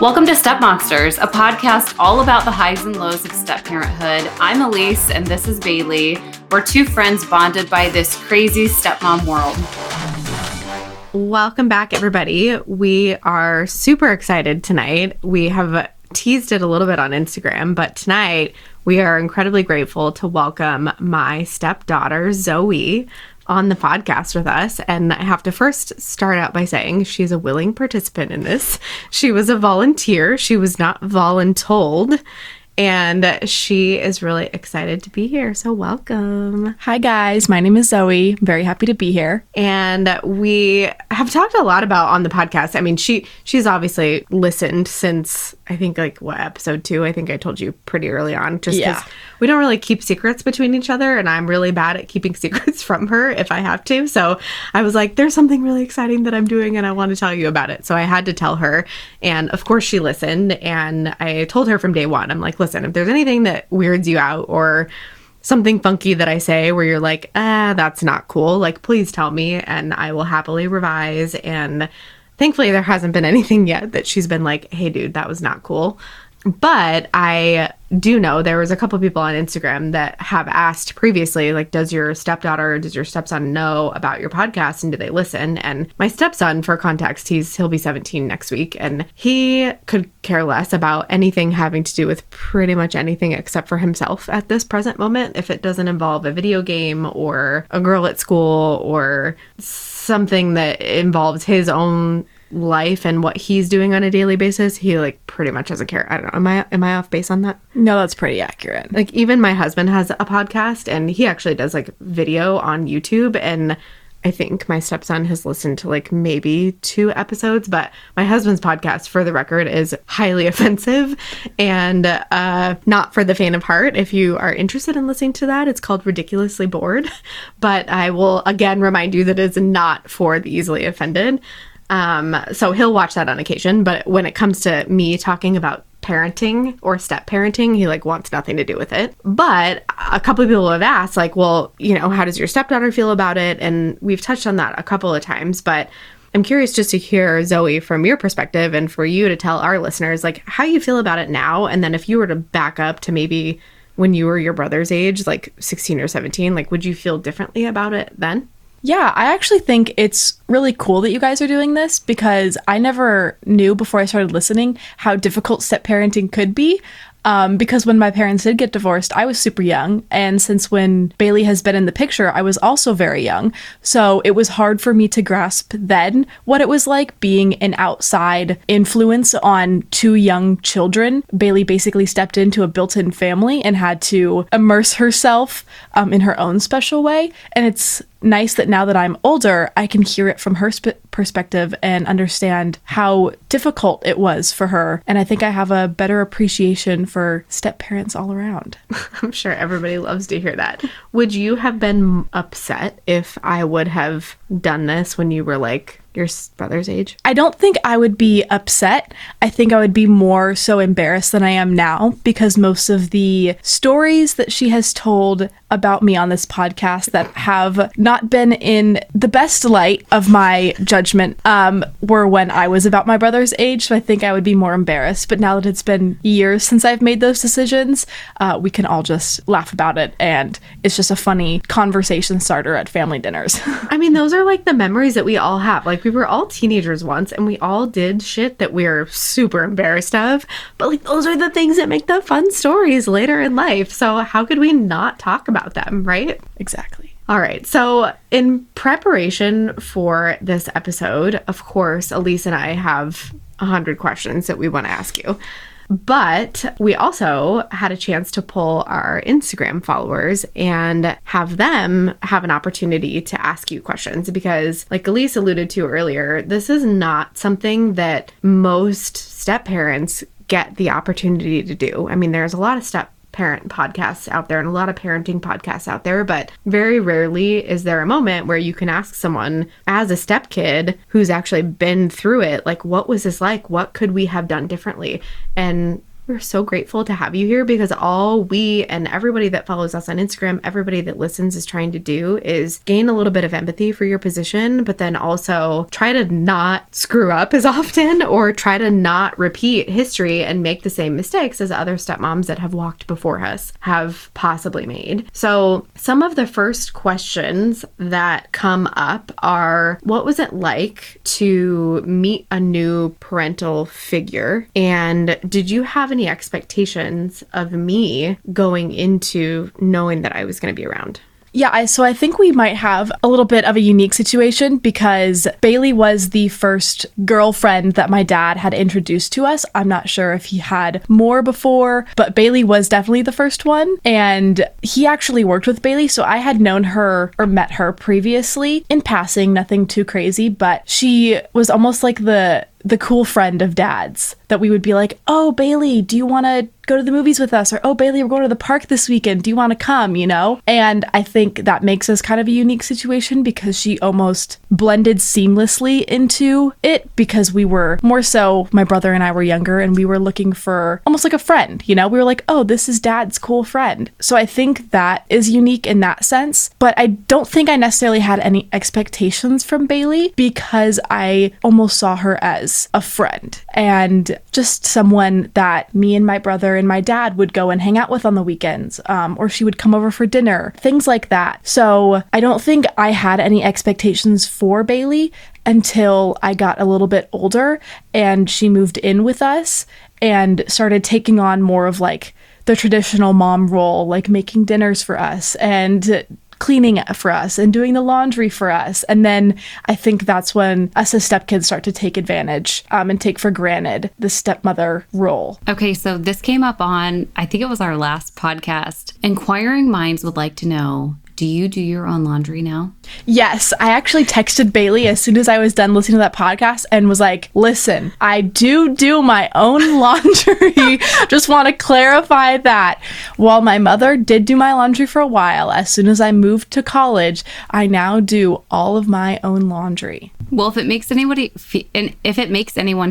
Welcome to Step Monsters, a podcast all about the highs and lows of step parenthood. I'm Elise and this is Bailey. We're two friends bonded by this crazy stepmom world. Welcome back, everybody. We are super excited tonight. We have teased it a little bit on Instagram, but tonight we are incredibly grateful to welcome my stepdaughter, Zoe, on the podcast with us. And I have to first start out by saying she's a willing participant in this. She was a volunteer. She was not voluntold. And she is really excited to be here. So welcome. Hi, guys. My name is Zoe. I'm very happy to be here. And we have talked a lot about on the podcast. I mean, she's obviously listened since, I think, like, what, episode 2? I think I told you pretty early on. Just because we don't really keep secrets between each other. And I'm really bad at keeping secrets from her if I have to. So I was like, there's something really exciting that I'm doing and I want to tell you about it. So I had to tell her. And, of course, she listened. And I told her from day one, I'm like, listen, if there's anything that weirds you out or something funky that I say where you're like, that's not cool, like, please tell me and I will happily revise. And thankfully there hasn't been anything yet that she's been like, hey, dude, that was not cool. But I do know there was a couple people on Instagram that have asked previously, like, does your stepdaughter, does your stepson know about your podcast and do they listen? And my stepson, for context, he'll be 17 next week, and he could care less about anything having to do with pretty much anything except for himself at this present moment. If it doesn't involve a video game or a girl at school or something that involves his own life and what he's doing on a daily basis, he, like, pretty much doesn't care. I don't know. Am I off base on that? No, that's pretty accurate. Like, even my husband has a podcast and he actually does, like, video on YouTube, and I think my stepson has listened to, like, maybe 2 episodes, but my husband's podcast, for the record, is highly offensive and not for the faint of heart. If you are interested in listening to that, it's called Ridiculously Bored, but I will again remind you that it's not for the easily offended. So he'll watch that on occasion, but when it comes to me talking about parenting or step parenting, he, like, wants nothing to do with it. But a couple of people have asked, like, well, you know, how does your stepdaughter feel about it? And we've touched on that a couple of times, but I'm curious just to hear, Zoe, from your perspective and for you to tell our listeners, like, how you feel about it now. And then if you were to back up to maybe when you were your brother's age, like 16 or 17, like, would you feel differently about it then? Yeah, I actually think it's really cool that you guys are doing this, because I never knew before I started listening how difficult step parenting could be. Because when my parents did get divorced, I was super young. And since when Bailey has been in the picture, I was also very young. So it was hard for me to grasp then what it was like being an outside influence on 2 young children. Bailey basically stepped into a built-in family and had to immerse herself in her own special way. And it's nice that now that I'm older, I can hear it from her perspective and understand how difficult it was for her. And I think I have a better appreciation for step parents all around. I'm sure everybody loves to hear that. Would you have been upset if I would have done this when you were, like, your brother's age? I don't think I would be upset. I think I would be more so embarrassed than I am now, because most of the stories that she has told about me on this podcast that have not been in the best light of my judgment were when I was about my brother's age. So I think I would be more embarrassed. But now that it's been years since I've made those decisions, we can all just laugh about it. And it's just a funny conversation starter at family dinners. I mean, those are, like, the memories that we all have. Like, we were all teenagers once and we all did shit that we're super embarrassed of. But, like, those are the things that make the fun stories later in life. So how could we not talk about them, right? Exactly. All right. So in preparation for this episode, of course, Elise and I have 100 questions that we want to ask you. But we also had a chance to poll our Instagram followers and have them have an opportunity to ask you questions, because, like Elise alluded to earlier, this is not something that most step parents get the opportunity to do. I mean, there's a lot of step parent podcasts out there and a lot of parenting podcasts out there, but very rarely is there a moment where you can ask someone as a step kid who's actually been through it, like, what was this like? What could we have done differently? And We're so grateful to have you here, because all we and everybody that follows us on Instagram, everybody that listens is trying to do is gain a little bit of empathy for your position, but then also try to not screw up as often, or try to not repeat history and make the same mistakes as other stepmoms that have walked before us have possibly made. So some of the first questions that come up are, what was it like to meet a new parental figure? And did you have any expectations of me going into knowing that I was going to be around? Yeah, so I think we might have a little bit of a unique situation, because Bailey was the first girlfriend that my dad had introduced to us. I'm not sure if he had more before, but Bailey was definitely the first one. And he actually worked with Bailey, so I had known her or met her previously in passing, nothing too crazy, but she was almost like the cool friend of dad's that we would be like, oh, Bailey, do you want to go to the movies with us? Or, oh, Bailey, we're going to the park this weekend. Do you want to come? You know? And I think that makes us kind of a unique situation, because she almost blended seamlessly into it, because we were more so, my brother and I were younger, and we were looking for almost like a friend, you know? We were like, oh, this is dad's cool friend. So I think that is unique in that sense. But I don't think I necessarily had any expectations from Bailey, because I almost saw her as a friend and just someone that me and my brother and my dad would go and hang out with on the weekends, or she would come over for dinner, things like that. So I don't think I had any expectations for Bailey until I got a little bit older and she moved in with us and started taking on more of like the traditional mom role, like making dinners for us and cleaning for us and doing the laundry for us. And then I think that's when us as stepkids start to take advantage and take for granted the stepmother role. Okay, so this came up on, I think it was our last podcast. Inquiring minds would like to know, do you do your own laundry now? Yes, I actually texted Bailey as soon as I was done listening to that podcast and was like, listen, I do my own laundry. Just want to clarify that. While my mother did do my laundry for a while, as soon as I moved to college, I now do all of my own laundry. Well, if it makes anyone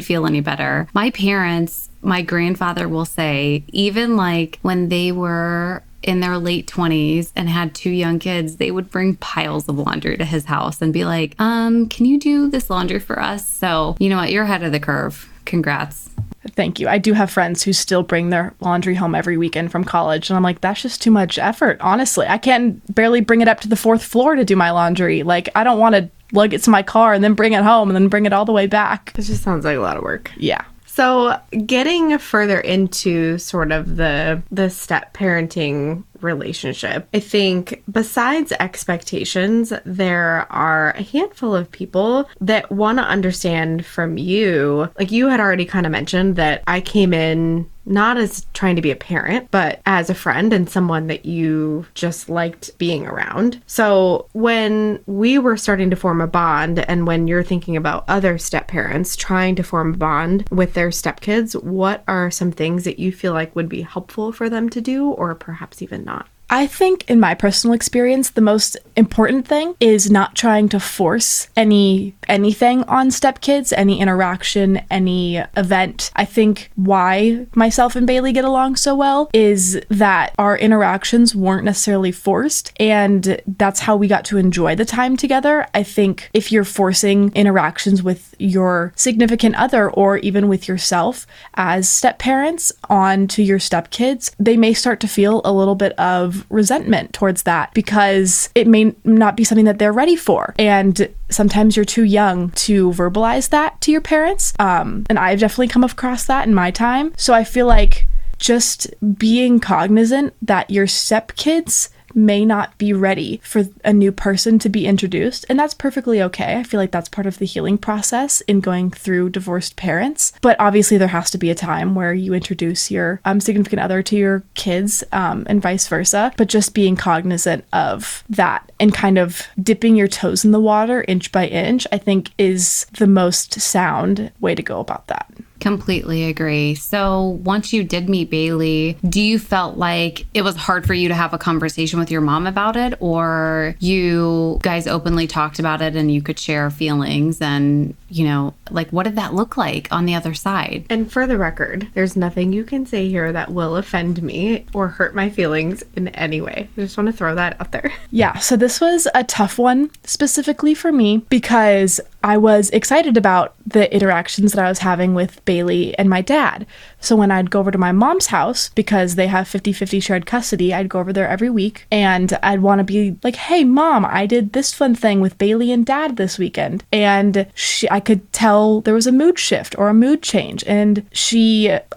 feel any better, my parents, my grandfather will say, even like when they were in their late 20s and had two young kids, they would bring piles of laundry to his house and be like, can you do this laundry for us? So, you know what? You're ahead of the curve. Congrats. Thank you. I do have friends who still bring their laundry home every weekend from college. And I'm like, that's just too much effort. Honestly, I can barely bring it up to the fourth floor to do my laundry. Like, I don't want to lug it to my car and then bring it home and then bring it all the way back. It just sounds like a lot of work. Yeah. So getting further into sort of the step parenting relationship, I think besides expectations, there are a handful of people that want to understand from you, like you had already kind of mentioned that I came in not as trying to be a parent, but as a friend and someone that you just liked being around. So when we were starting to form a bond, and when you're thinking about other step parents trying to form a bond with their stepkids, what are some things that you feel like would be helpful for them to do, or perhaps even not? I think in my personal experience, the most important thing is not trying to force anything on stepkids, any interaction, any event. I think why myself and Bailey get along so well is that our interactions weren't necessarily forced, and that's how we got to enjoy the time together. I think if you're forcing interactions with your significant other or even with yourself as step parents onto your stepkids, they may start to feel a little bit of resentment towards that, because it may not be something that they're ready for. And sometimes you're too young to verbalize that to your parents. And I've definitely come across that in my time. So I feel like just being cognizant that your stepkids may not be ready for a new person to be introduced. And that's perfectly okay. I feel like that's part of the healing process in going through divorced parents. But obviously there has to be a time where you introduce your significant other to your kids and vice versa. But just being cognizant of that and kind of dipping your toes in the water inch by inch, I think is the most sound way to go about that. Completely agree. So once you did meet Bailey, do you felt like it was hard for you to have a conversation with your mom about it, or you guys openly talked about it and you could share feelings and you know, like, what did that look like on the other side? And for the record, there's nothing you can say here that will offend me or hurt my feelings in any way. I just want to throw that out there. Yeah, so this was a tough one specifically for me because I was excited about the interactions that I was having with Bailey and my dad. So when I'd go over to my mom's house, because they have 50-50 shared custody, I'd go over there every week and I'd want to be like, hey, Mom, I did this fun thing with Bailey and Dad this weekend. And I could tell there was a mood shift or a mood change. And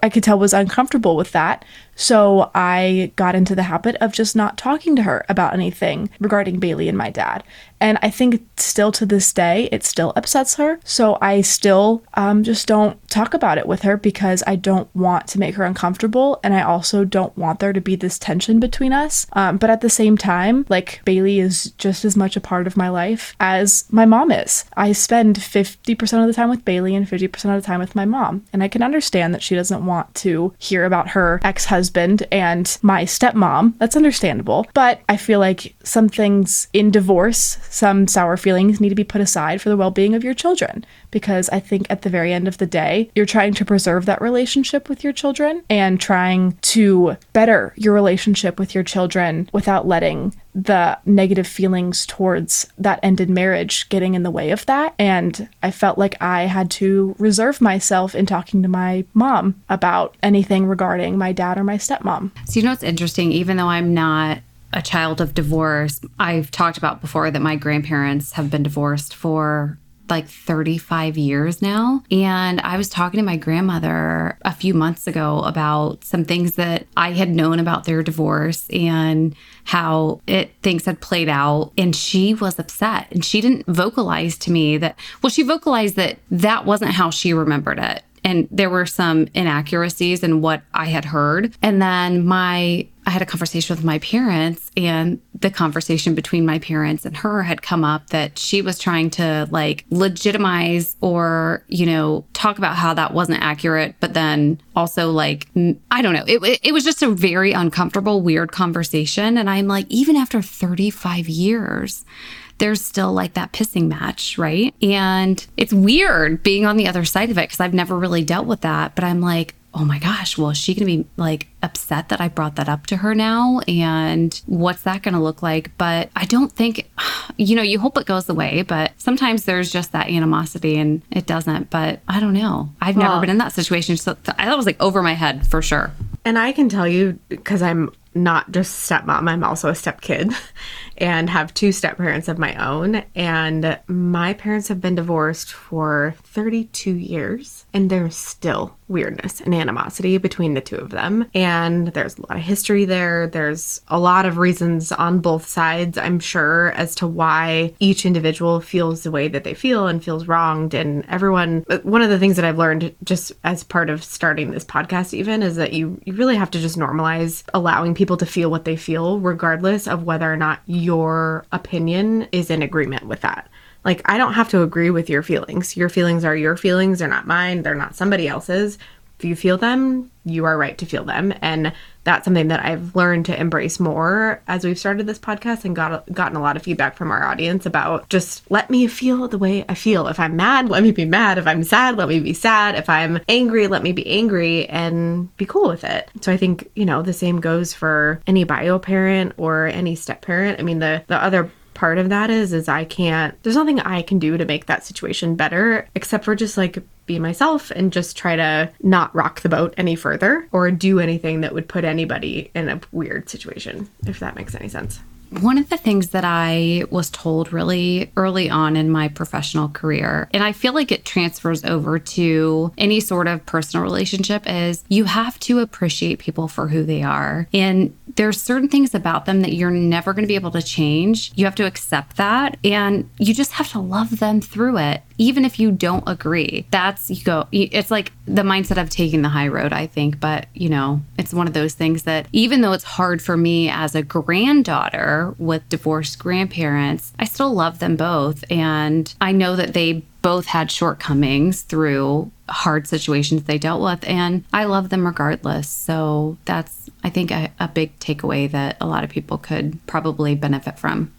I could tell was uncomfortable with that. So I got into the habit of just not talking to her about anything regarding Bailey and my dad. And I think still to this day, it still upsets her. So I still just don't talk about it with her because I don't want to make her uncomfortable. And I also don't want there to be this tension between us. But at the same time, like, Bailey is just as much a part of my life as my mom is. I spend 50% of the time with Bailey and 50% of the time with my mom. And I can understand that she doesn't want to hear about her ex-husband and my stepmom. That's understandable. But I feel like some things in divorce, some sour feelings need to be put aside for the well-being of your children, because I think at the very end of the day, you're trying to preserve that relationship with your children and trying to better your relationship with your children without letting the negative feelings towards that ended marriage getting in the way of that. And I felt like I had to reserve myself in talking to my mom about anything regarding my dad or my stepmom. So, you know, it's interesting, even though I'm not a child of divorce, I've talked about before that my grandparents have been divorced for like 35 years now. And I was talking to my grandmother a few months ago about some things that I had known about their divorce and how things had played out. And she was upset. And she didn't vocalize to me that, well, she vocalized that that wasn't how she remembered it. And there were some inaccuracies in what I had heard. And then I had a conversation with my parents, and the conversation between my parents and her had come up that she was trying to like legitimize or, you know, talk about how that wasn't accurate. But then also, like, I don't know, it was just a very uncomfortable, weird conversation. And I'm like, even after 35 years, there's still like that pissing match, right? And it's weird being on the other side of it because I've never really dealt with that. But I'm like, oh my gosh, well, is she going to be like upset that I brought that up to her now? And what's that going to look like? But I don't think, you know, you hope it goes away, but sometimes there's just that animosity and it doesn't. But I don't know. I've never been in that situation. So I was like over my head for sure. And I can tell you, because I'm not just stepmom, I'm also a stepkid and have two stepparents of my own. And my parents have been divorced for 32 years, and there's still weirdness and animosity between the two of them. And there's a lot of history there. There's a lot of reasons on both sides, I'm sure, as to why each individual feels the way that they feel and feels wronged. And one of the things that I've learned just as part of starting this podcast even is that you really have to just normalize allowing people to feel what they feel, regardless of whether or not your opinion is in agreement with that. Like, I don't have to agree with your feelings. Your feelings are your feelings. They're not mine. They're not somebody else's. If you feel them, you are right to feel them. And that's something that I've learned to embrace more as we've started this podcast and gotten a lot of feedback from our audience about just let me feel the way I feel. If I'm mad, let me be mad. If I'm sad, let me be sad. If I'm angry, let me be angry and be cool with it. So I think, you know, the same goes for any bio parent or any step parent. I mean, the other part of that is there's nothing I can do to make that situation better except for just like be myself and just try to not rock the boat any further or do anything that would put anybody in a weird situation, if that makes any sense. One of the things that I was told really early on in my professional career, and I feel like it transfers over to any sort of personal relationship, is you have to appreciate people for who they are. And there's certain things about them that you're never going to be able to change. You have to accept that, and you just have to love them through it. Even if you don't agree, it's like the mindset of taking the high road, I think. But, you know, it's one of those things that even though it's hard for me as a granddaughter with divorced grandparents, I still love them both. And I know that they both had shortcomings through hard situations they dealt with, and I love them regardless. So that's, I think, a big takeaway that a lot of people could probably benefit from.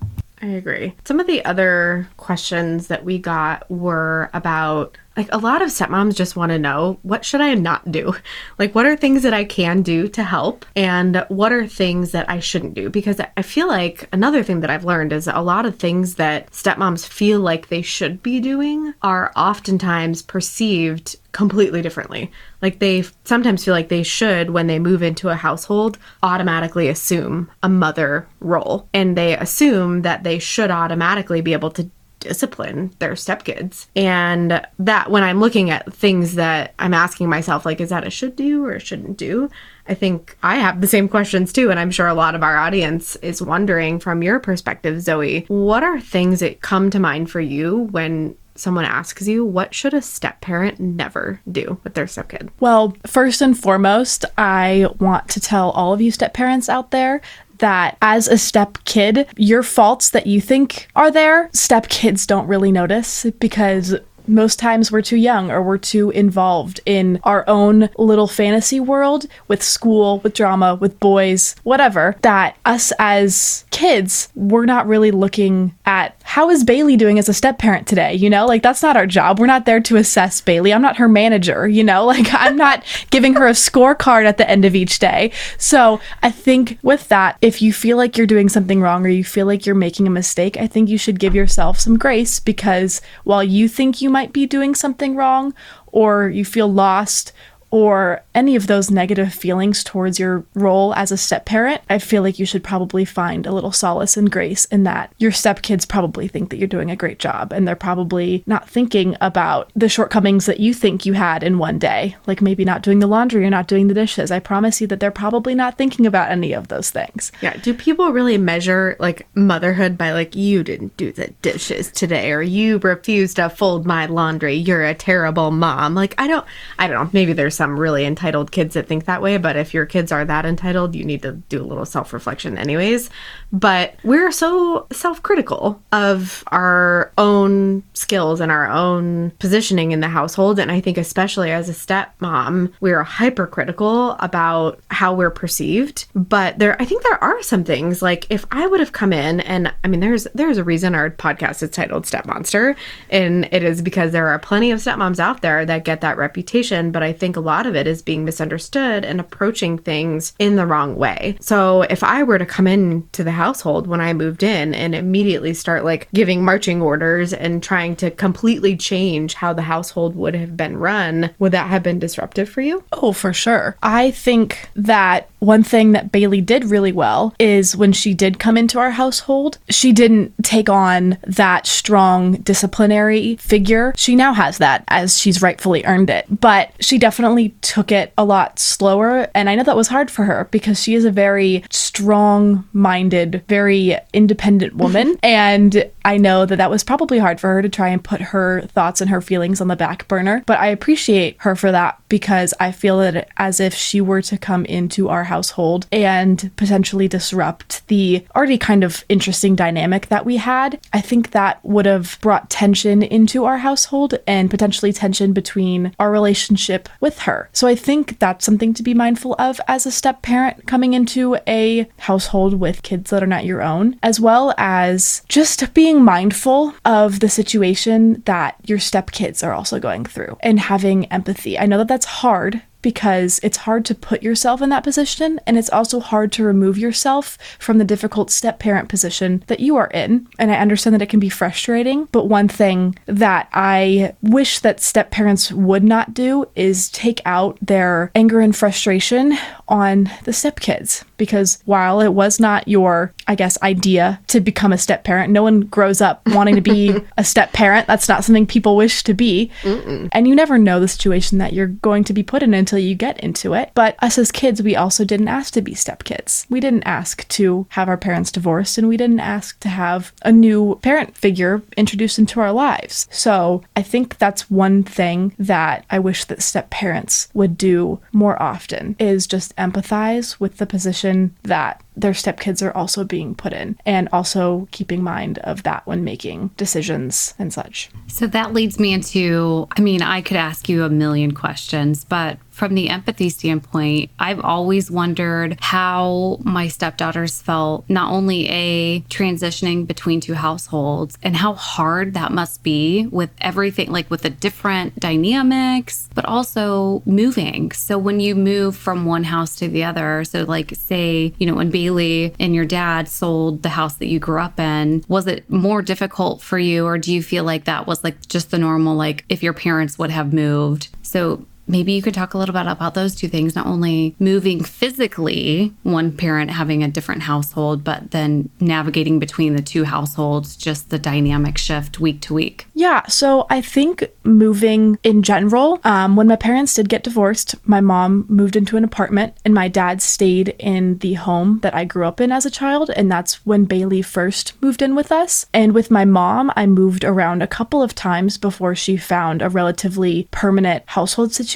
I agree. Some of the other questions that we got were about, like, a lot of stepmoms just want to know, what should I not do? Like, what are things that I can do to help? And what are things that I shouldn't do? Because I feel like another thing that I've learned is a lot of things that stepmoms feel like they should be doing are oftentimes perceived completely differently. Like, they sometimes feel like they should, when they move into a household, automatically assume a mother role. And they assume that they should automatically be able to discipline their stepkids. And that, when I'm looking at things that I'm asking myself, like, is that a should do or a shouldn't do? I think I have the same questions too, and I'm sure a lot of our audience is wondering, from your perspective, Zoe, what are things that come to mind for you when someone asks you, what should a step parent never do with their stepkid? Well, first and foremost, I want to tell all of you step parents out there that as a step kid, your faults that you think are there, step kids don't really notice, because most times we're too young or we're too involved in our own little fantasy world with school, with drama, with boys, whatever, that us as kids, we're not really looking at how is Bailey doing as a step parent today? You know, like, that's not our job. We're not there to assess Bailey. I'm not her manager, you know, like, I'm not giving her a scorecard at the end of each day. So I think with that, if you feel like you're doing something wrong or you feel like you're making a mistake, I think you should give yourself some grace, because while you think you might be doing something wrong, or you feel lost, or any of those negative feelings towards your role as a step parent, I feel like you should probably find a little solace and grace in that your step kids probably think that you're doing a great job, and they're probably not thinking about the shortcomings that you think you had in one day, like maybe not doing the laundry or not doing the dishes. I promise you that they're probably not thinking about any of those things. Yeah. Do people really measure, like, motherhood by, like, you didn't do the dishes today, or you refused to fold my laundry, you're a terrible mom? Like, I don't know. Maybe there's some really entitled kids that think that way, but if your kids are that entitled, you need to do a little self-reflection anyways. But we're so self-critical of our own skills and our own positioning in the household, and I think especially as a stepmom, we're hypercritical about how we're perceived. But I think there are some things, like, if I would have come in, and I mean, there's a reason our podcast is titled Step Monster, and it is because there are plenty of stepmoms out there that get that reputation, but I think a lot of it is being misunderstood and approaching things in the wrong way. So if I were to come into the household when I moved in and immediately start, like, giving marching orders and trying to completely change how the household would have been run, would that have been disruptive for you? Oh, for sure. I think that one thing that Bailey did really well is when she did come into our household, she didn't take on that strong disciplinary figure. She now has that, as she's rightfully earned it, but she definitely took it a lot slower. And I know that was hard for her, because she is a very strong-minded, very independent woman. And I know that was probably hard for her to try and put her thoughts and her feelings on the back burner. But I appreciate her for that, because I feel that as if she were to come into our household and potentially disrupt the already kind of interesting dynamic that we had, I think that would have brought tension into our household, and potentially tension between our relationship with her. So I think that's something to be mindful of as a step parent coming into a household with kids that are not your own, as well as just being mindful of the situation that your step kids are also going through, and having empathy. I know that that's hard, because it's hard to put yourself in that position, and it's also hard to remove yourself from the difficult step parent position that you are in. And I understand that it can be frustrating, but one thing that I wish that step parents would not do is take out their anger and frustration on the stepkids, because while it was not your, I guess, idea to become a step parent, no one grows up wanting to be a step parent. That's not something people wish to be. Mm-mm. And you never know the situation that you're going to be put in until you get into it. But us as kids, we also didn't ask to be stepkids. We didn't ask to have our parents divorced, and we didn't ask to have a new parent figure introduced into our lives. So I think that's one thing that I wish that step parents would do more often, is just empathize with the position that their stepkids are also being put in, and also keeping mind of that when making decisions and such. So that leads me into, I mean, I could ask you a million questions, but from the empathy standpoint, I've always wondered how my stepdaughters felt, not only transitioning between two households, and how hard that must be with everything, like with the different dynamics, but also moving. So when you move from one house to the other, so like say, you know, when Bailey and your dad sold the house that you grew up in, was it more difficult for you? Or do you feel like that was like just the normal, like if your parents would have moved? So maybe you could talk a little bit about those two things, not only moving physically, one parent having a different household, but then navigating between the two households, just the dynamic shift week to week. Yeah. So I think moving in general, when my parents did get divorced, my mom moved into an apartment and my dad stayed in the home that I grew up in as a child. And that's when Bailey first moved in with us. And with my mom, I moved around a couple of times before she found a relatively permanent household situation.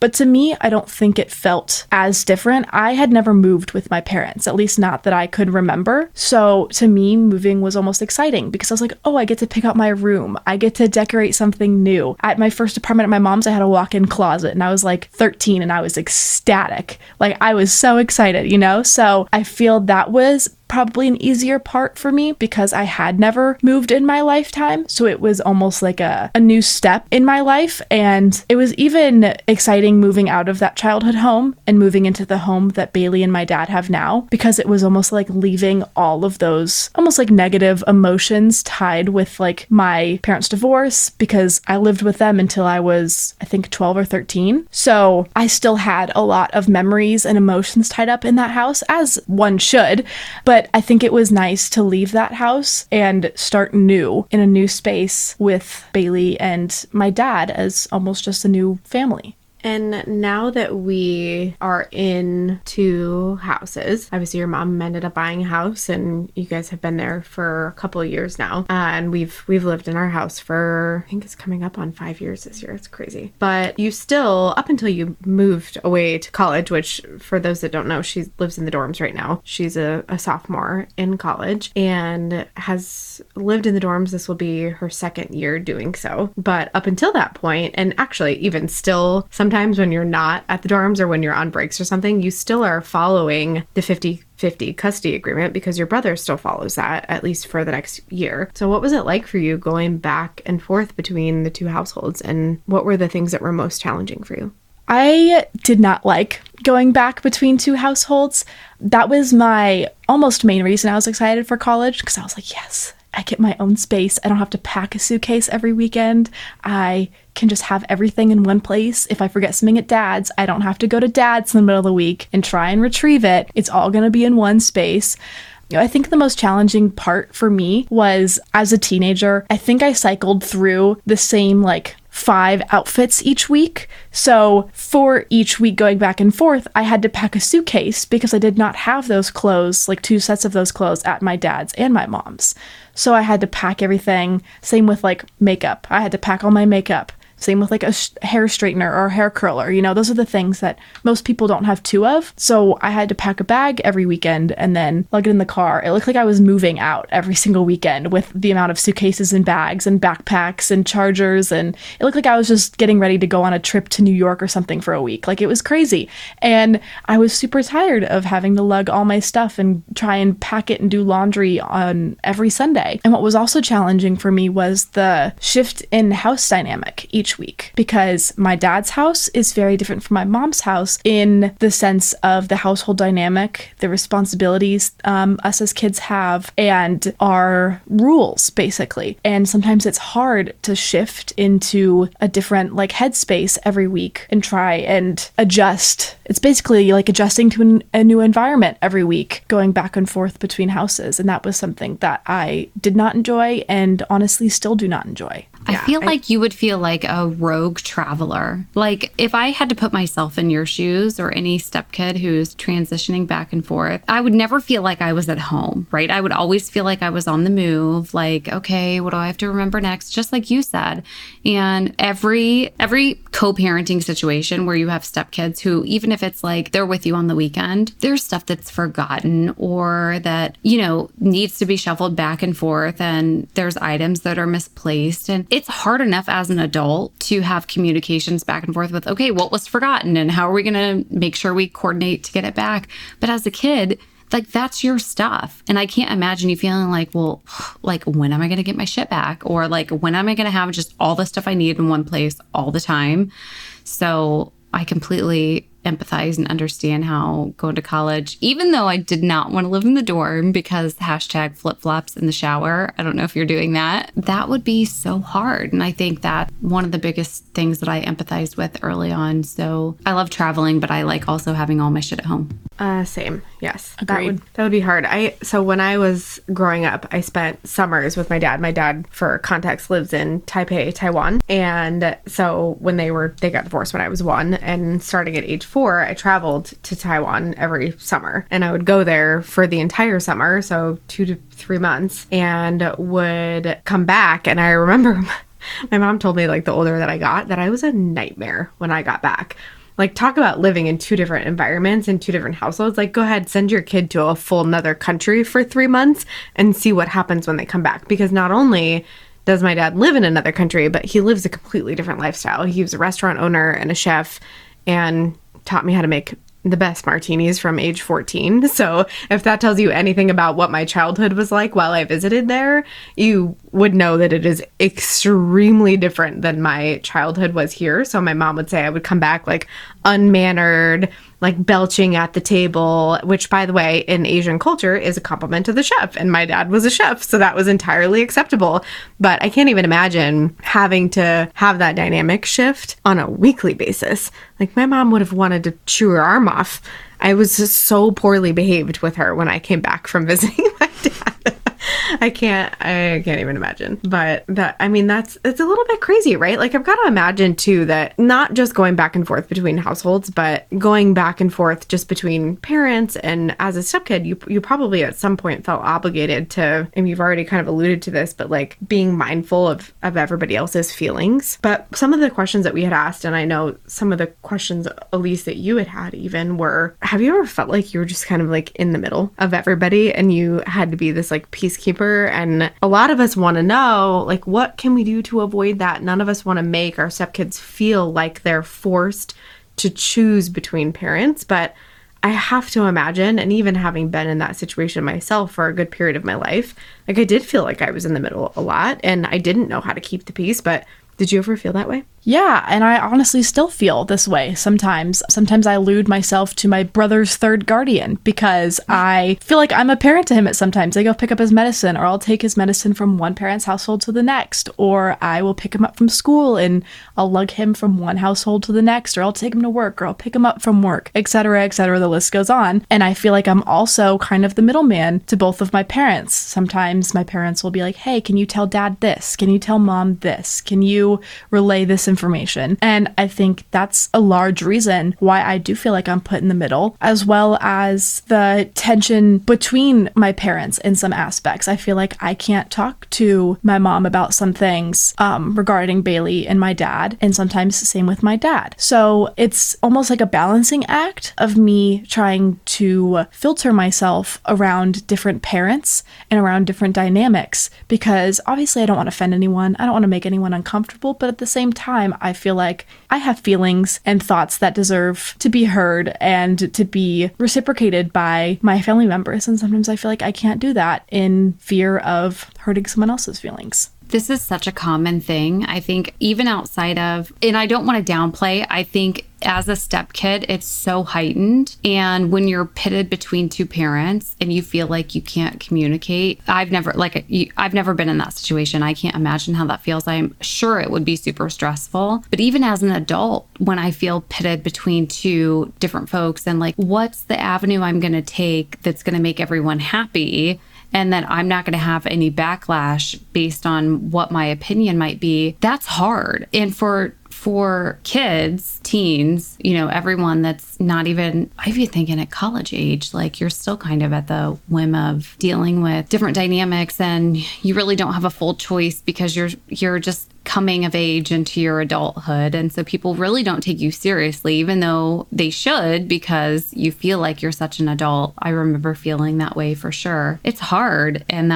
But to me, I don't think it felt as different. I had never moved with my parents, at least not that I could remember. So to me, moving was almost exciting because I was like, oh, I get to pick out my room. I get to decorate something new. At my first apartment at my mom's, I had a walk-in closet and I was like 13 and I was ecstatic. Like I was so excited, you know? So I feel that was probably an easier part for me because I had never moved in my lifetime. So it was almost like a new step in my life. And it was even exciting moving out of that childhood home and moving into the home that Bailey and my dad have now, because it was almost like leaving all of those almost like negative emotions tied with like my parents' divorce, because I lived with them until I was, I think, 12 or 13. So I still had a lot of memories and emotions tied up in that house, as one should. But I think it was nice to leave that house and start new in a new space with Bailey and my dad as almost just a new family. And now that we are in two houses, obviously your mom ended up buying a house and you guys have been there for a couple of years now. And we've lived in our house for, I think it's coming up on 5 years this year. It's crazy. But you still, up until you moved away to college, which for those that don't know, she lives in the dorms right now. She's a sophomore in college and has lived in the dorms. This will be her second year doing so. But up until that point, and actually even still sometimes when you're not at the dorms or when you're on breaks or something, you still are following the 50-50 custody agreement because your brother still follows that, at least for the next year. So what was it like for you going back and forth between the two households, and what were the things that were most challenging for you? I did not like going back between two households. That was my almost main reason I was excited for college, because I was like, yes, I get my own space. I don't have to pack a suitcase every weekend. I can just have everything in one place. If I forget something at dad's, I don't have to go to dad's in the middle of the week and try and retrieve it. It's all going to be in one space. You know, I think the most challenging part for me was, as a teenager, I think I cycled through the same like 5 outfits each week. So for each week going back and forth, I had to pack a suitcase because I did not have those clothes, like 2 sets of those clothes at my dad's and my mom's. So I had to pack everything. Same with like makeup. I had to pack all my makeup. Same with like a hair straightener or a hair curler. You know, those are the things that most people don't have 2 of. So I had to pack a bag every weekend and then lug it in the car. It looked like I was moving out every single weekend with the amount of suitcases and bags and backpacks and chargers. And it looked like I was just getting ready to go on a trip to New York or something for a week. Like, it was crazy. And I was super tired of having to lug all my stuff and try and pack it and do laundry on every Sunday. And what was also challenging for me was the shift in house dynamic each week, because my dad's house is very different from my mom's house in the sense of the household dynamic, the responsibilities us as kids have, and our rules, basically. And sometimes it's hard to shift into a different like headspace every week and try and adjust. It's basically like adjusting to a new environment every week, going back and forth between houses. And that was something that I did not enjoy and honestly still do not enjoy. Yeah, I feel like you would feel like a rogue traveler. Like, if I had to put myself in your shoes or any step kid who's transitioning back and forth, I would never feel like I was at home, right? I would always feel like I was on the move, like, okay, what do I have to remember next? Just like you said. And every co-parenting situation where you have step kids who, even if it's like they're with you on the weekend, there's stuff that's forgotten or that, you know, needs to be shuffled back and forth. And there's items that are misplaced. And it's hard enough as an adult to have communications back and forth with, okay, what was forgotten and how are we going to make sure we coordinate to get it back? But as a kid, like, that's your stuff. And I can't imagine you feeling like, well, like, when am I going to get my shit back? Or like, when am I going to have just all the stuff I need in one place all the time? So I completely empathize and understand how going to college, even though I did not want to live in the dorm because #flip-flops in the shower, I don't know if you're doing that, that would be so hard. And I think that one of the biggest things that I empathized with early on. So I love traveling, but I like also having all my shit at home. Same. Yes. Agreed. That would be hard. So when I was growing up, I spent summers with my dad. My dad, for context, lives in Taipei, Taiwan. And so when they got divorced when I was 1, and starting at age 4, I traveled to Taiwan every summer, and I would go there for the entire summer, so 2 to 3 months, and would come back. And I remember my mom told me, like, the older that I got, that I was a nightmare when I got back. Like, talk about living in 2 different environments and 2 different households. Like, go ahead, send your kid to a full another country for 3 months and see what happens when they come back. Because not only does my dad live in another country, but he lives a completely different lifestyle. He was a restaurant owner and a chef and taught me how to make the best martinis from age 14. So if that tells you anything about what my childhood was like while I visited there, you would know that it is extremely different than my childhood was here. So my mom would say I would come back like unmannered, like belching at the table, which, by the way, in Asian culture is a compliment to the chef. And my dad was a chef, so that was entirely acceptable. But I can't even imagine having to have that dynamic shift on a weekly basis. Like, my mom would have wanted to chew her arm off. I was just so poorly behaved with her when I came back from visiting my dad. I can't even imagine. But it's a little bit crazy, right? Like, I've got to imagine too that not just going back and forth between households, but going back and forth just between parents. And as a stepkid, you probably at some point felt obligated to, and you've already kind of alluded to this, but like being mindful of everybody else's feelings. But some of the questions that we had asked, and I know some of the questions, Elise, that you had even were, have you ever felt like you were just kind of like in the middle of everybody and you had to be this like peacekeeper? And a lot of us want to know, like, what can we do to avoid that? None of us want to make our stepkids feel like they're forced to choose between parents. But I have to imagine, and even having been in that situation myself for a good period of my life, like, I did feel like I was in the middle a lot and I didn't know how to keep the peace. But did you ever feel that way? Yeah, and I honestly still feel this way sometimes. Sometimes I allude myself to my brother's third guardian because I feel like I'm a parent to him at sometimes. I go pick up his medicine, or I'll take his medicine from one parent's household to the next, or I will pick him up from school and I'll lug him from one household to the next, or I'll take him to work, or I'll pick him up from work, et cetera, the list goes on. And I feel like I'm also kind of the middleman to both of my parents. Sometimes my parents will be like, hey, can you tell dad this? Can you tell mom this? Can you relay this information? And I think that's a large reason why I do feel like I'm put in the middle, as well as the tension between my parents in some aspects. I feel like I can't talk to my mom about some things regarding Bailey and my dad, and sometimes the same with my dad. So it's almost like a balancing act of me trying to filter myself around different parents and around different dynamics, because obviously I don't want to offend anyone. I don't want to make anyone uncomfortable, but at the same time, I feel like I have feelings and thoughts that deserve to be heard and to be reciprocated by my family members. And sometimes I feel like I can't do that in fear of hurting someone else's feelings. This is such a common thing. I think even outside of, and I don't want to downplay, I think as a step kid, it's so heightened. And when you're pitted between 2 parents and you feel like you can't communicate, I've never been in that situation. I can't imagine how that feels. I'm sure it would be super stressful. But even as an adult, when I feel pitted between 2 different folks and like, what's the avenue I'm going to take that's going to make everyone happy? and that I'm not going to have any backlash based on what my opinion might be, that's hard. And for kids, teens, you know, everyone that's not even, I even think in at college age, like you're still kind of at the whim of dealing with different dynamics, and you really don't have a full choice because you're just coming of age into your adulthood. And so people really don't take you seriously, even though they should, because you feel like you're such an adult. I remember feeling that way for sure. It's hard. And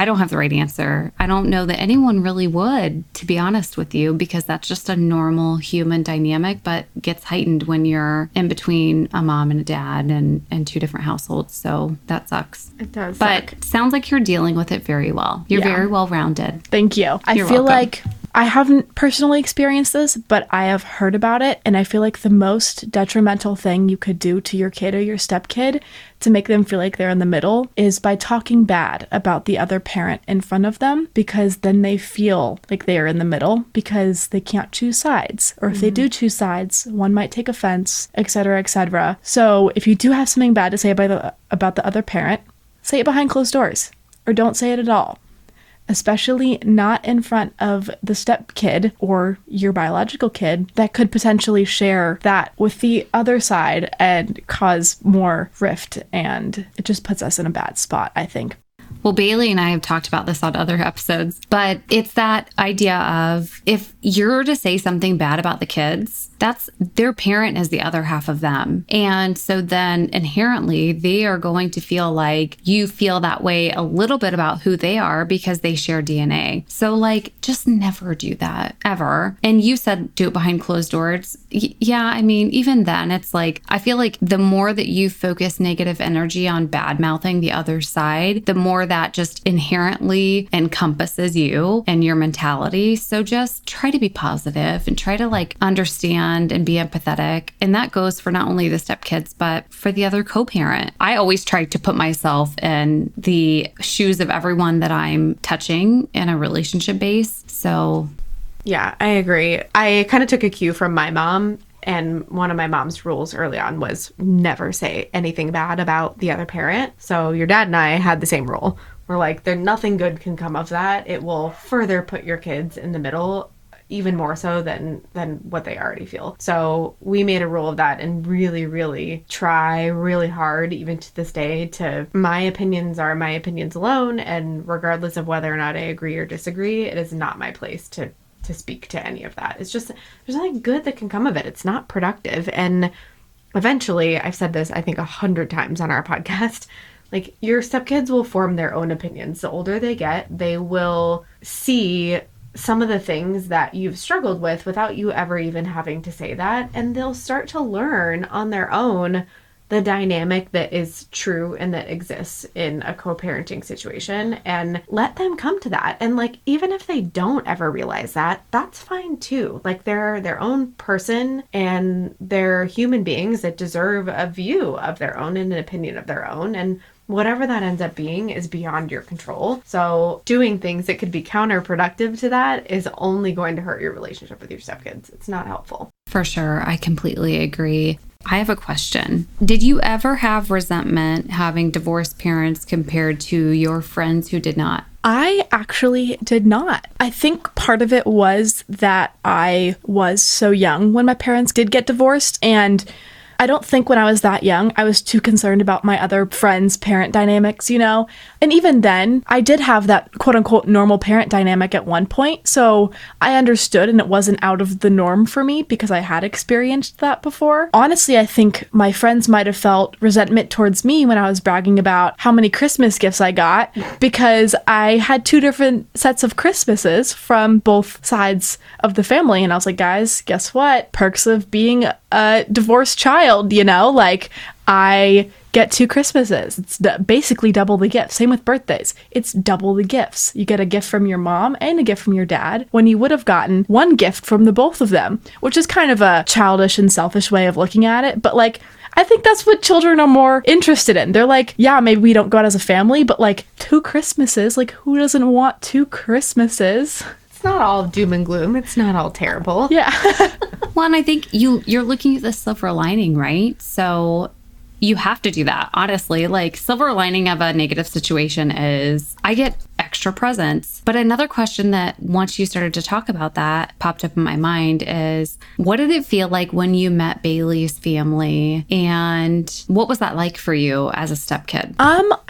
I don't have the right answer. I don't know that anyone really would, to be honest with you, because that's just a normal human dynamic, but gets heightened when you're in between a mom and a dad and two different households. So that sucks. It does. But it sounds like you're dealing with it very well. You're very well-rounded. Thank you. I feel like I haven't personally experienced this, but I have heard about it. And I feel like the most detrimental thing you could do to your kid or your stepkid to make them feel like they're in the middle is by talking bad about the other parent in front of them, because then they feel like they are in the middle because they can't choose sides. Or if they do choose sides, one might take offense, etc., etc. So if you do have something bad to say about the other parent, say it behind closed doors or don't say it at all. Especially not in front of the stepkid or your biological kid that could potentially share that with the other side and cause more rift. And it just puts us in a bad spot, I think. Well, Bailey and I have talked about this on other episodes, but it's that idea of if you're to say something bad about the kids, that's their parent is the other half of them. And so then inherently, they are going to feel like you feel that way a little bit about who they are because they share DNA. So like, just never do that ever. And you said do it behind closed doors. Yeah, I mean, even then it's like, I feel like the more that you focus negative energy on bad mouthing the other side, the more that just inherently encompasses you and your mentality. So just try to be positive and try to like understand and be empathetic. And that goes for not only the stepkids, but for the other co-parent. I always try to put myself in the shoes of everyone that I'm touching in a relationship base. So yeah, I agree. I kind of took a cue from my mom. And one of my mom's rules early on was never say anything bad about the other parent. So your dad and I had the same rule. We're like, there nothing good can come of that. It will further put your kids in the middle, even more so than what they already feel. So we made a rule of that and really, really try really hard, even to this day, to my opinions are my opinions alone. And regardless of whether or not I agree or disagree, it is not my place to speak to any of that. It's just, there's nothing good that can come of it. It's not productive. And eventually, I've said this, I think 100 times on our podcast, like your stepkids will form their own opinions. The older they get, they will see some of the things that you've struggled with without you ever even having to say that. And they'll start to learn on their own the dynamic that is true and that exists in a co-parenting situation, and let them come to that. And like, even if they don't ever realize that, that's fine too. Like they're their own person and they're human beings that deserve a view of their own and an opinion of their own. And whatever that ends up being is beyond your control. So doing things that could be counterproductive to that is only going to hurt your relationship with your stepkids. It's not helpful. For sure. I completely agree. I have a question. Did you ever have resentment having divorced parents compared to your friends who did not? I actually did not. I think part of it was that I was so young when my parents did get divorced, and I don't think when I was that young, I was too concerned about my other friends' parent dynamics, you know? And even then, I did have that quote-unquote normal parent dynamic at one point, so I understood and it wasn't out of the norm for me because I had experienced that before. Honestly, I think my friends might have felt resentment towards me when I was bragging about how many Christmas gifts I got, because I had 2 different sets of Christmases from both sides of the family, and I was like, guys, guess what? Perks of being a divorced child, you know, like I get 2 Christmases. It's basically double the gift. Same with birthdays. It's double the gifts. You get a gift from your mom and a gift from your dad when you would have gotten 1 gift from the both of them, which is kind of a childish and selfish way of looking at it. But like, I think that's what children are more interested in. They're like, yeah, maybe we don't go out as a family, but like 2 Christmases, like who doesn't want 2 Christmases? It's not all doom and gloom. It's not all terrible. Yeah. Well, and I think you're looking at the silver lining, right? So you have to do that, honestly. Like, silver lining of a negative situation is I get extra presents. But another question that, once you started to talk about that, popped up in my mind is, what did it feel like when you met Bailey's family, and what was that like for you as a stepkid?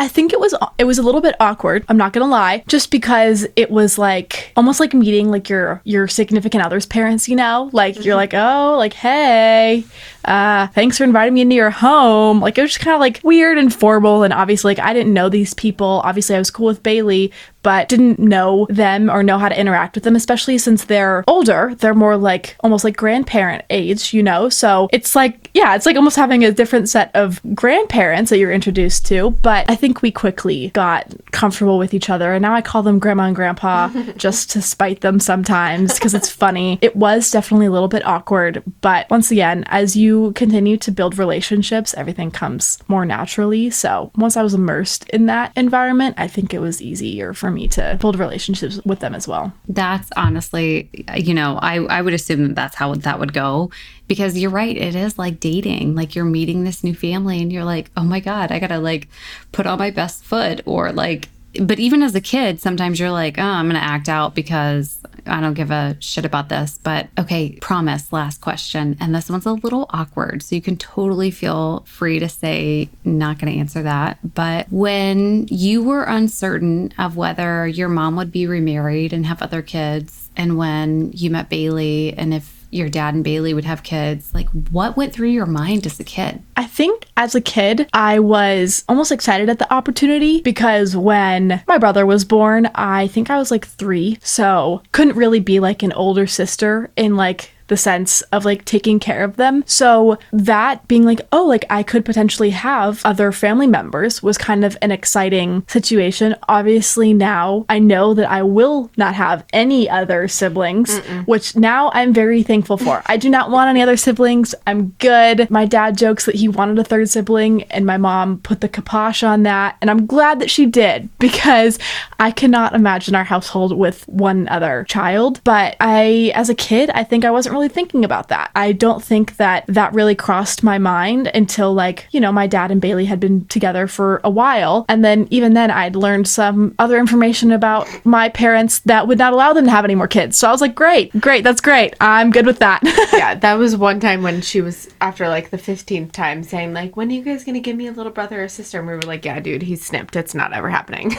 I think it was a little bit awkward, I'm not gonna lie, just because it was like almost like meeting like your significant other's parents, you know, like you're like, oh, like, hey, thanks for inviting me into your home. Like, it was just kind of like weird and formal, and obviously, like, I didn't know these people. Obviously, I was cool with Bailey, but didn't know them or know how to interact with them, especially since they're older. They're more like almost like grandparent age, you know? So it's like, yeah, it's like almost having a different set of grandparents that you're introduced to. But I think we quickly got comfortable with each other. And now I call them grandma and grandpa just to spite them sometimes because it's funny. It was definitely a little bit awkward. But once again, as you continue to build relationships, everything comes more naturally. So once I was immersed in that environment, I think it was easier for me to build relationships with them as well. That's honestly, you know, I would assume that that's how that would go, because you're right. It is like dating, like you're meeting this new family and you're like, oh my God, I gotta like put on my best foot, or like, but even as a kid, sometimes you're like, oh, I'm gonna act out because I don't give a shit about this, but okay, promise, last question. And this one's a little awkward, so you can totally feel free to say, not gonna answer that. But when you were uncertain of whether your mom would be remarried and have other kids, and when you met Bailey, and if your dad and Bailey would have kids, like, what went through your mind as a kid? I think as a kid, I was almost excited at the opportunity, because when my brother was born, I think I was like 3, so couldn't really be like an older sister in like the sense of like taking care of them. So that being like, oh, like I could potentially have other family members was kind of an exciting situation. Obviously now I know that I will not have any other siblings, which now I'm very thankful for. I do not want any other siblings. I'm good. My dad jokes that he wanted a third sibling and my mom put the kibosh on that. And I'm glad that she did, because I cannot imagine our household with one other child. But I, as a kid, I think I wasn't really thinking about that. I don't think that really crossed my mind until, like, you know, my dad and Bailey had been together for a while. And then even then I'd learned some other information about my parents that would not allow them to have any more kids. So I was like, great, that's great. I'm good with that. Yeah, that was one time when she was, after like the 15th time, saying like, when are you guys going to give me a little brother or sister? And we were like, yeah, dude, he's snipped. It's not ever happening.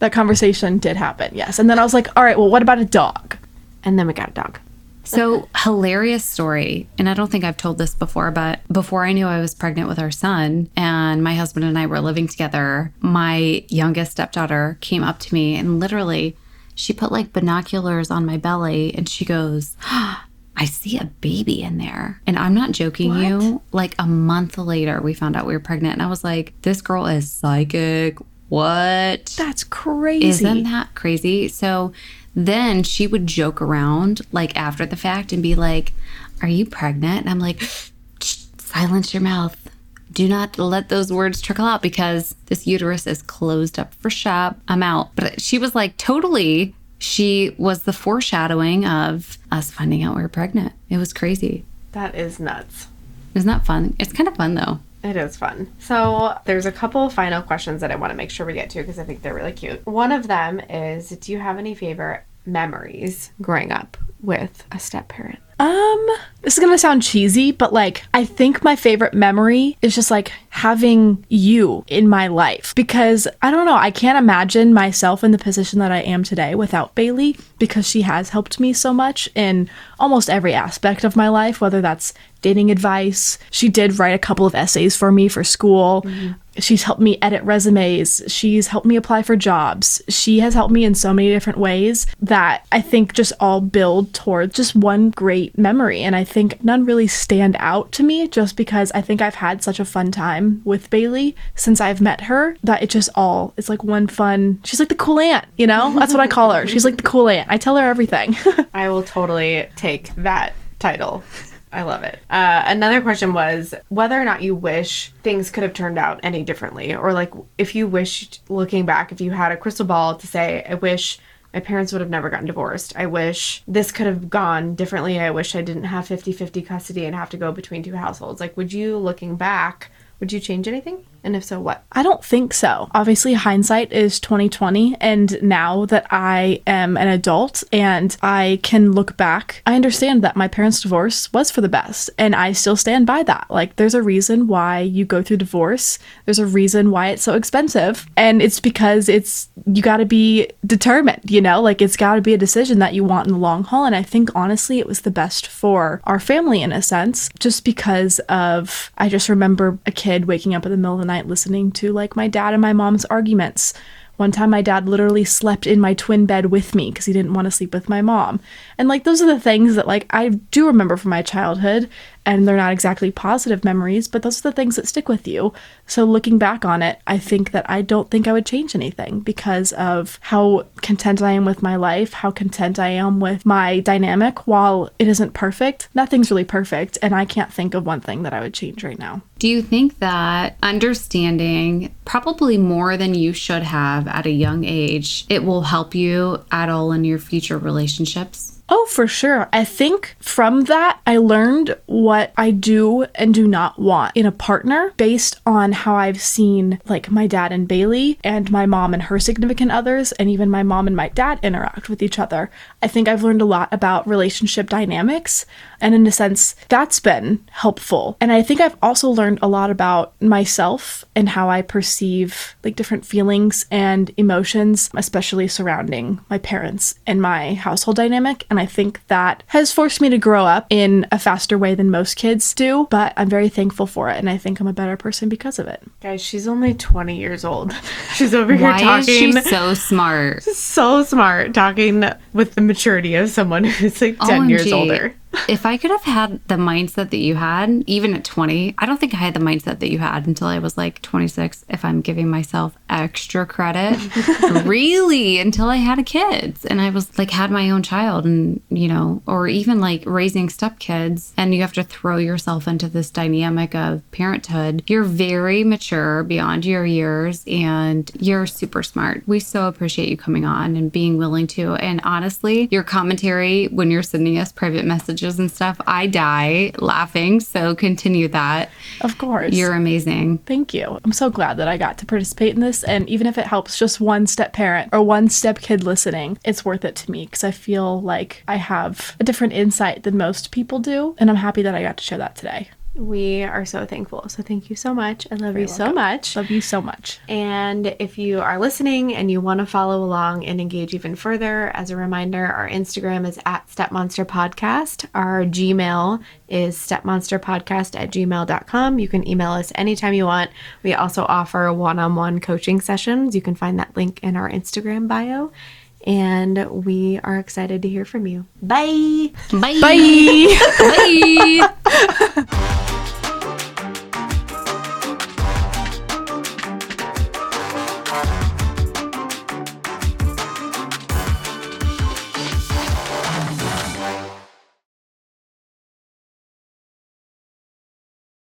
That conversation did happen, yes. And then I was like, all right, well, what about a dog? And then we got a dog. So, hilarious story, and I don't think I've told this before, but before I knew I was pregnant with our son and my husband and I were living together, my youngest stepdaughter came up to me and literally she put like binoculars on my belly and she goes, oh, I see a baby in there. And I'm not joking you, like a month later we found out we were pregnant, and I was like, this girl is psychic. What? That's crazy. Isn't that crazy? So then she would joke around like after the fact and be like, are you pregnant? And I'm like, silence your mouth. Do not let those words trickle out, because this uterus is closed up for shop. I'm out. But she was like, totally. She was the foreshadowing of us finding out we were pregnant. It was crazy. That is nuts. Isn't that fun? It's kind of fun though. It is fun. So there's a couple of final questions that I want to make sure we get to, because I think they're really cute. One of them is, do you have any favorite memories growing up with a step-parent? This is going to sound cheesy, but like, I think my favorite memory is just like having you in my life, because I don't know, I can't imagine myself in the position that I am today without Bailey, because she has helped me so much in almost every aspect of my life, whether that's dating advice. She did write a couple of essays for me for school. Mm-hmm. She's helped me edit resumes. She's helped me apply for jobs. She has helped me in so many different ways that I think just all build toward just one great memory. And I think none really stand out to me, just because I think I've had such a fun time with Bailey since I've met her that it just all, it's like one fun, she's like the cool aunt, you know? That's what I call her. She's like the cool aunt. I tell her everything. I will totally take that title. I love it. Another question was whether or not you wish things could have turned out any differently, or like if you wished, looking back, if you had a crystal ball to say, I wish my parents would have never gotten divorced. I wish this could have gone differently. I wish I didn't have 50-50 custody and have to go between two households. Like, would you, looking back, would you change anything? And if so, what? I don't think so. Obviously, hindsight is 20/20. And now that I am an adult and I can look back, I understand that my parents' divorce was for the best. And I still stand by that. Like, there's a reason why you go through divorce. There's a reason why it's so expensive. And it's because you got to be determined, you know? Like, it's got to be a decision that you want in the long haul. And I think, honestly, it was the best for our family in a sense, just because of, I just remember a kid waking up in the middle of the night listening to like my dad and my mom's arguments. One time my dad literally slept in my twin bed with me because he didn't want to sleep with my mom. And like those are the things that like I do remember from my childhood, and they're not exactly positive memories, but those are the things that stick with you. So looking back on it, I think that I don't think I would change anything because of how content I am with my life, how content I am with my dynamic. While it isn't perfect, nothing's really perfect, and I can't think of one thing that I would change right now. Do you think that understanding probably more than you should have at a young age, it will help you at all in your future relationships? Oh, for sure. I think from that, I learned what I do and do not want in a partner based on how I've seen like my dad and Bailey and my mom and her significant others and even my mom and my dad interact with each other. I think I've learned a lot about relationship dynamics, and in a sense, that's been helpful. And I think I've also learned a lot about myself and how I perceive like different feelings and emotions, especially surrounding my parents and my household dynamic. And I think that has forced me to grow up in a faster way than most kids do, but I'm very thankful for it, and I think I'm a better person because of it. Guys, she's only 20 years old. She's over here talking. Why is she so smart? So smart, talking with the maturity of someone who's like 10 years older. If I could have had the mindset that you had, even at 20, I don't think I had the mindset that you had until I was like 26, if I'm giving myself extra credit, really, until I had kids and I was like, had my own child and, you know, or even like raising stepkids, and you have to throw yourself into this dynamic of parenthood. You're very mature beyond your years and you're super smart. We so appreciate you coming on and being willing to. And honestly, your commentary when you're sending us private messages and stuff, I die laughing. So continue that. Of course. You're amazing. Thank you. I'm so glad that I got to participate in this. And even if it helps just one step parent or one step kid listening, it's worth it to me because I feel like I have a different insight than most people do. And I'm happy that I got to share that today. We are so thankful. So thank you so much. I love you so much. Love you so much. And if you are listening and you want to follow along and engage even further, as a reminder, our Instagram is @StepMonsterPodcast. Our Gmail is stepmonsterpodcast@gmail.com. You can email us anytime you want. We also offer one-on-one coaching sessions. You can find that link in our Instagram bio. And we are excited to hear from you. Bye. Bye. Bye. Bye.